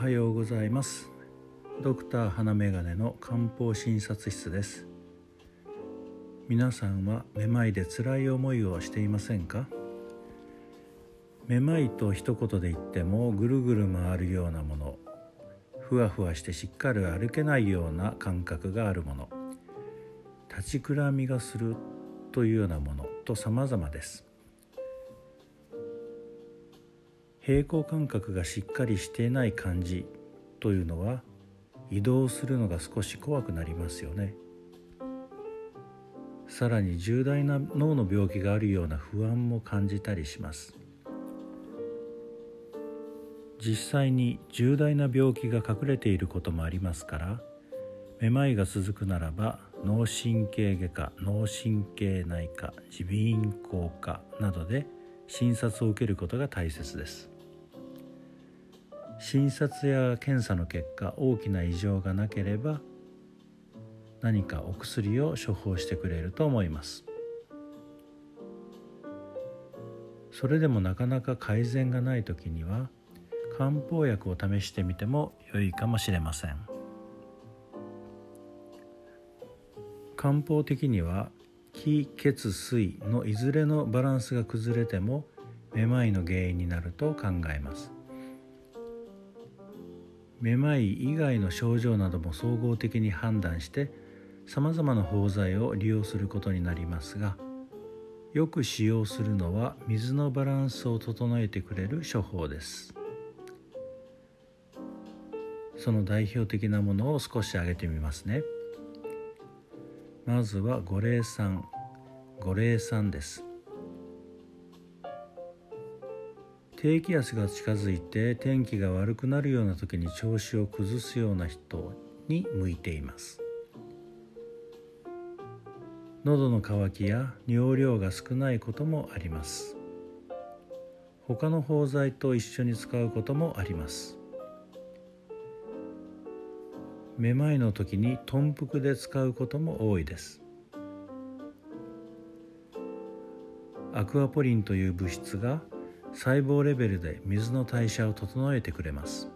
はようございます。ドクター花眼鏡の漢方診察室です。皆さんはめまいで辛い思いをしていませんか？めまいと一言で言ってもぐるぐる回るようなもの、ふわふわしてしっかり歩けないような感覚があるもの、立ちくらみがするというようなものと様々です。平衡感覚がしっかりしていない感じというのは、移動するのが少し怖くなりますよね。さらに重大な脳の病気があるような不安も感じたりします。実際に重大な病気が隠れていることもありますから、めまいが続くならば脳神経外科、脳神経内科、耳鼻咽喉科などで診察を受けることが大切です。診察や検査の結果、大きな異常がなければ何かお薬を処方してくれると思います。それでもなかなか改善がないときには、漢方薬を試してみても良いかもしれません。漢方的には気・血・水のいずれのバランスが崩れてもめまいの原因になると考えます。めまい以外の症状なども総合的に判断してさまざまな方剤を利用することになりますが、よく使用するのは水のバランスを整えてくれる処方です。その代表的なものを少し挙げてみますね。まずは五苓散です。低気圧が近づいて天気が悪くなるような時に調子を崩すような人に向いています。喉の渇きや尿量が少ないこともあります。他の包材と一緒に使うこともあります。めまいの時に頓服で使うことも多いです。アクアポリンという物質が細胞レベルで水の代謝を整えてくれます。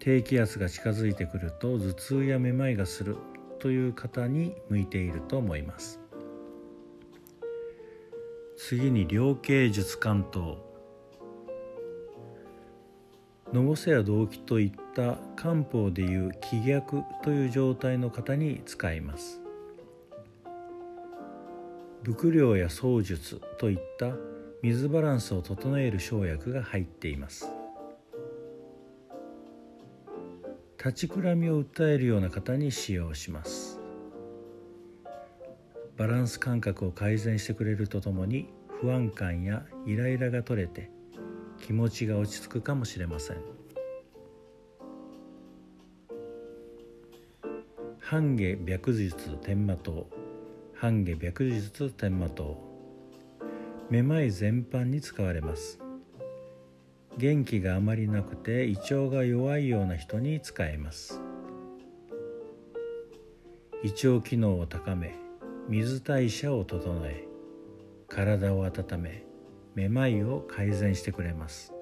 低気圧が近づいてくると頭痛やめまいがするという方に向いていると思います。次に苓桂朮甘湯、のぼせや動悸といった漢方でいう気逆という状態の方に使います。伏量や槍術といった水バランスを整える生薬が入っています。立ちくらみを訴えるような方に使用します。バランス感覚を改善してくれるとともに、不安感やイライラが取れて気持ちが落ち着くかもしれません。半夏白術天麻湯、半夏白術天麻湯、めまい全般に使われます。元気があまりなくて胃腸が弱いような人に使えます。胃腸機能を高め、水代謝を整え、体を温め、めまいを改善してくれます。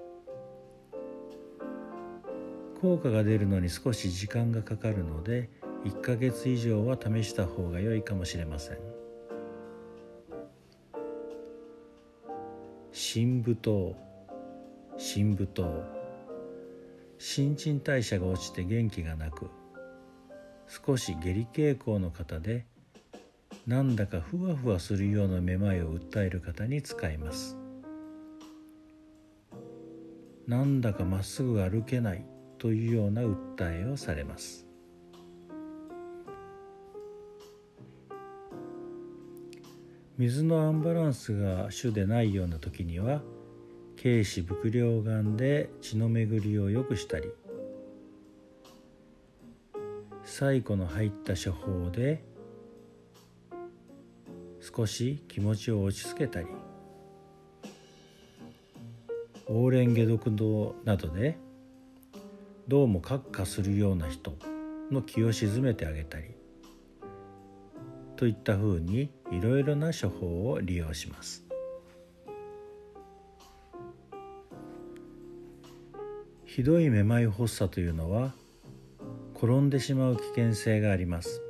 効果が出るのに少し時間がかかるので、1ヶ月以上は試した方が良いかもしれません。真武湯、新陳代謝が落ちて元気がなく、少し下痢傾向の方で、なんだかふわふわするようなめまいを訴える方に使います。なんだかまっすぐ歩けないというような訴えをされます。水のアンバランスが主でないような時には、桂枝伏量丸で血の巡りを良くしたり、柴胡の入った処方で少し気持ちを落ち着けたり、黄連解毒湯などでどうもカッカするような人の気を鎮めてあげたりといったふうに、いろいろな処方を利用します。ひどいめまい発作というのは転んでしまう危険性があります。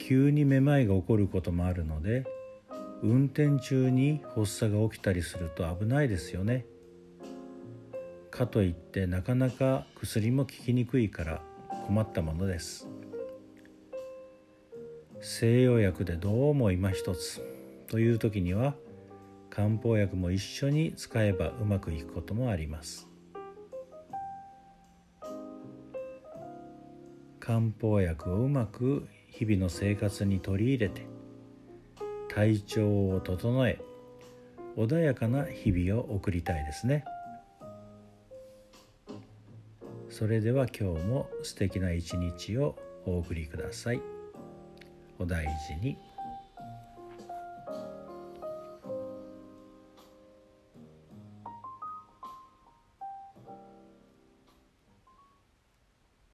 急にめまいが起こることもあるので、運転中に発作が起きたりすると危ないですよね。かといってなかなか薬も効きにくいから困ったものです。西洋薬でどうも今一つという時には、漢方薬も一緒に使えばうまくいくこともあります。漢方薬をうまく日々の生活に取り入れて、体調を整え、穏やかな日々を送りたいですね。それでは今日も素敵な一日をお送りください。お大事に。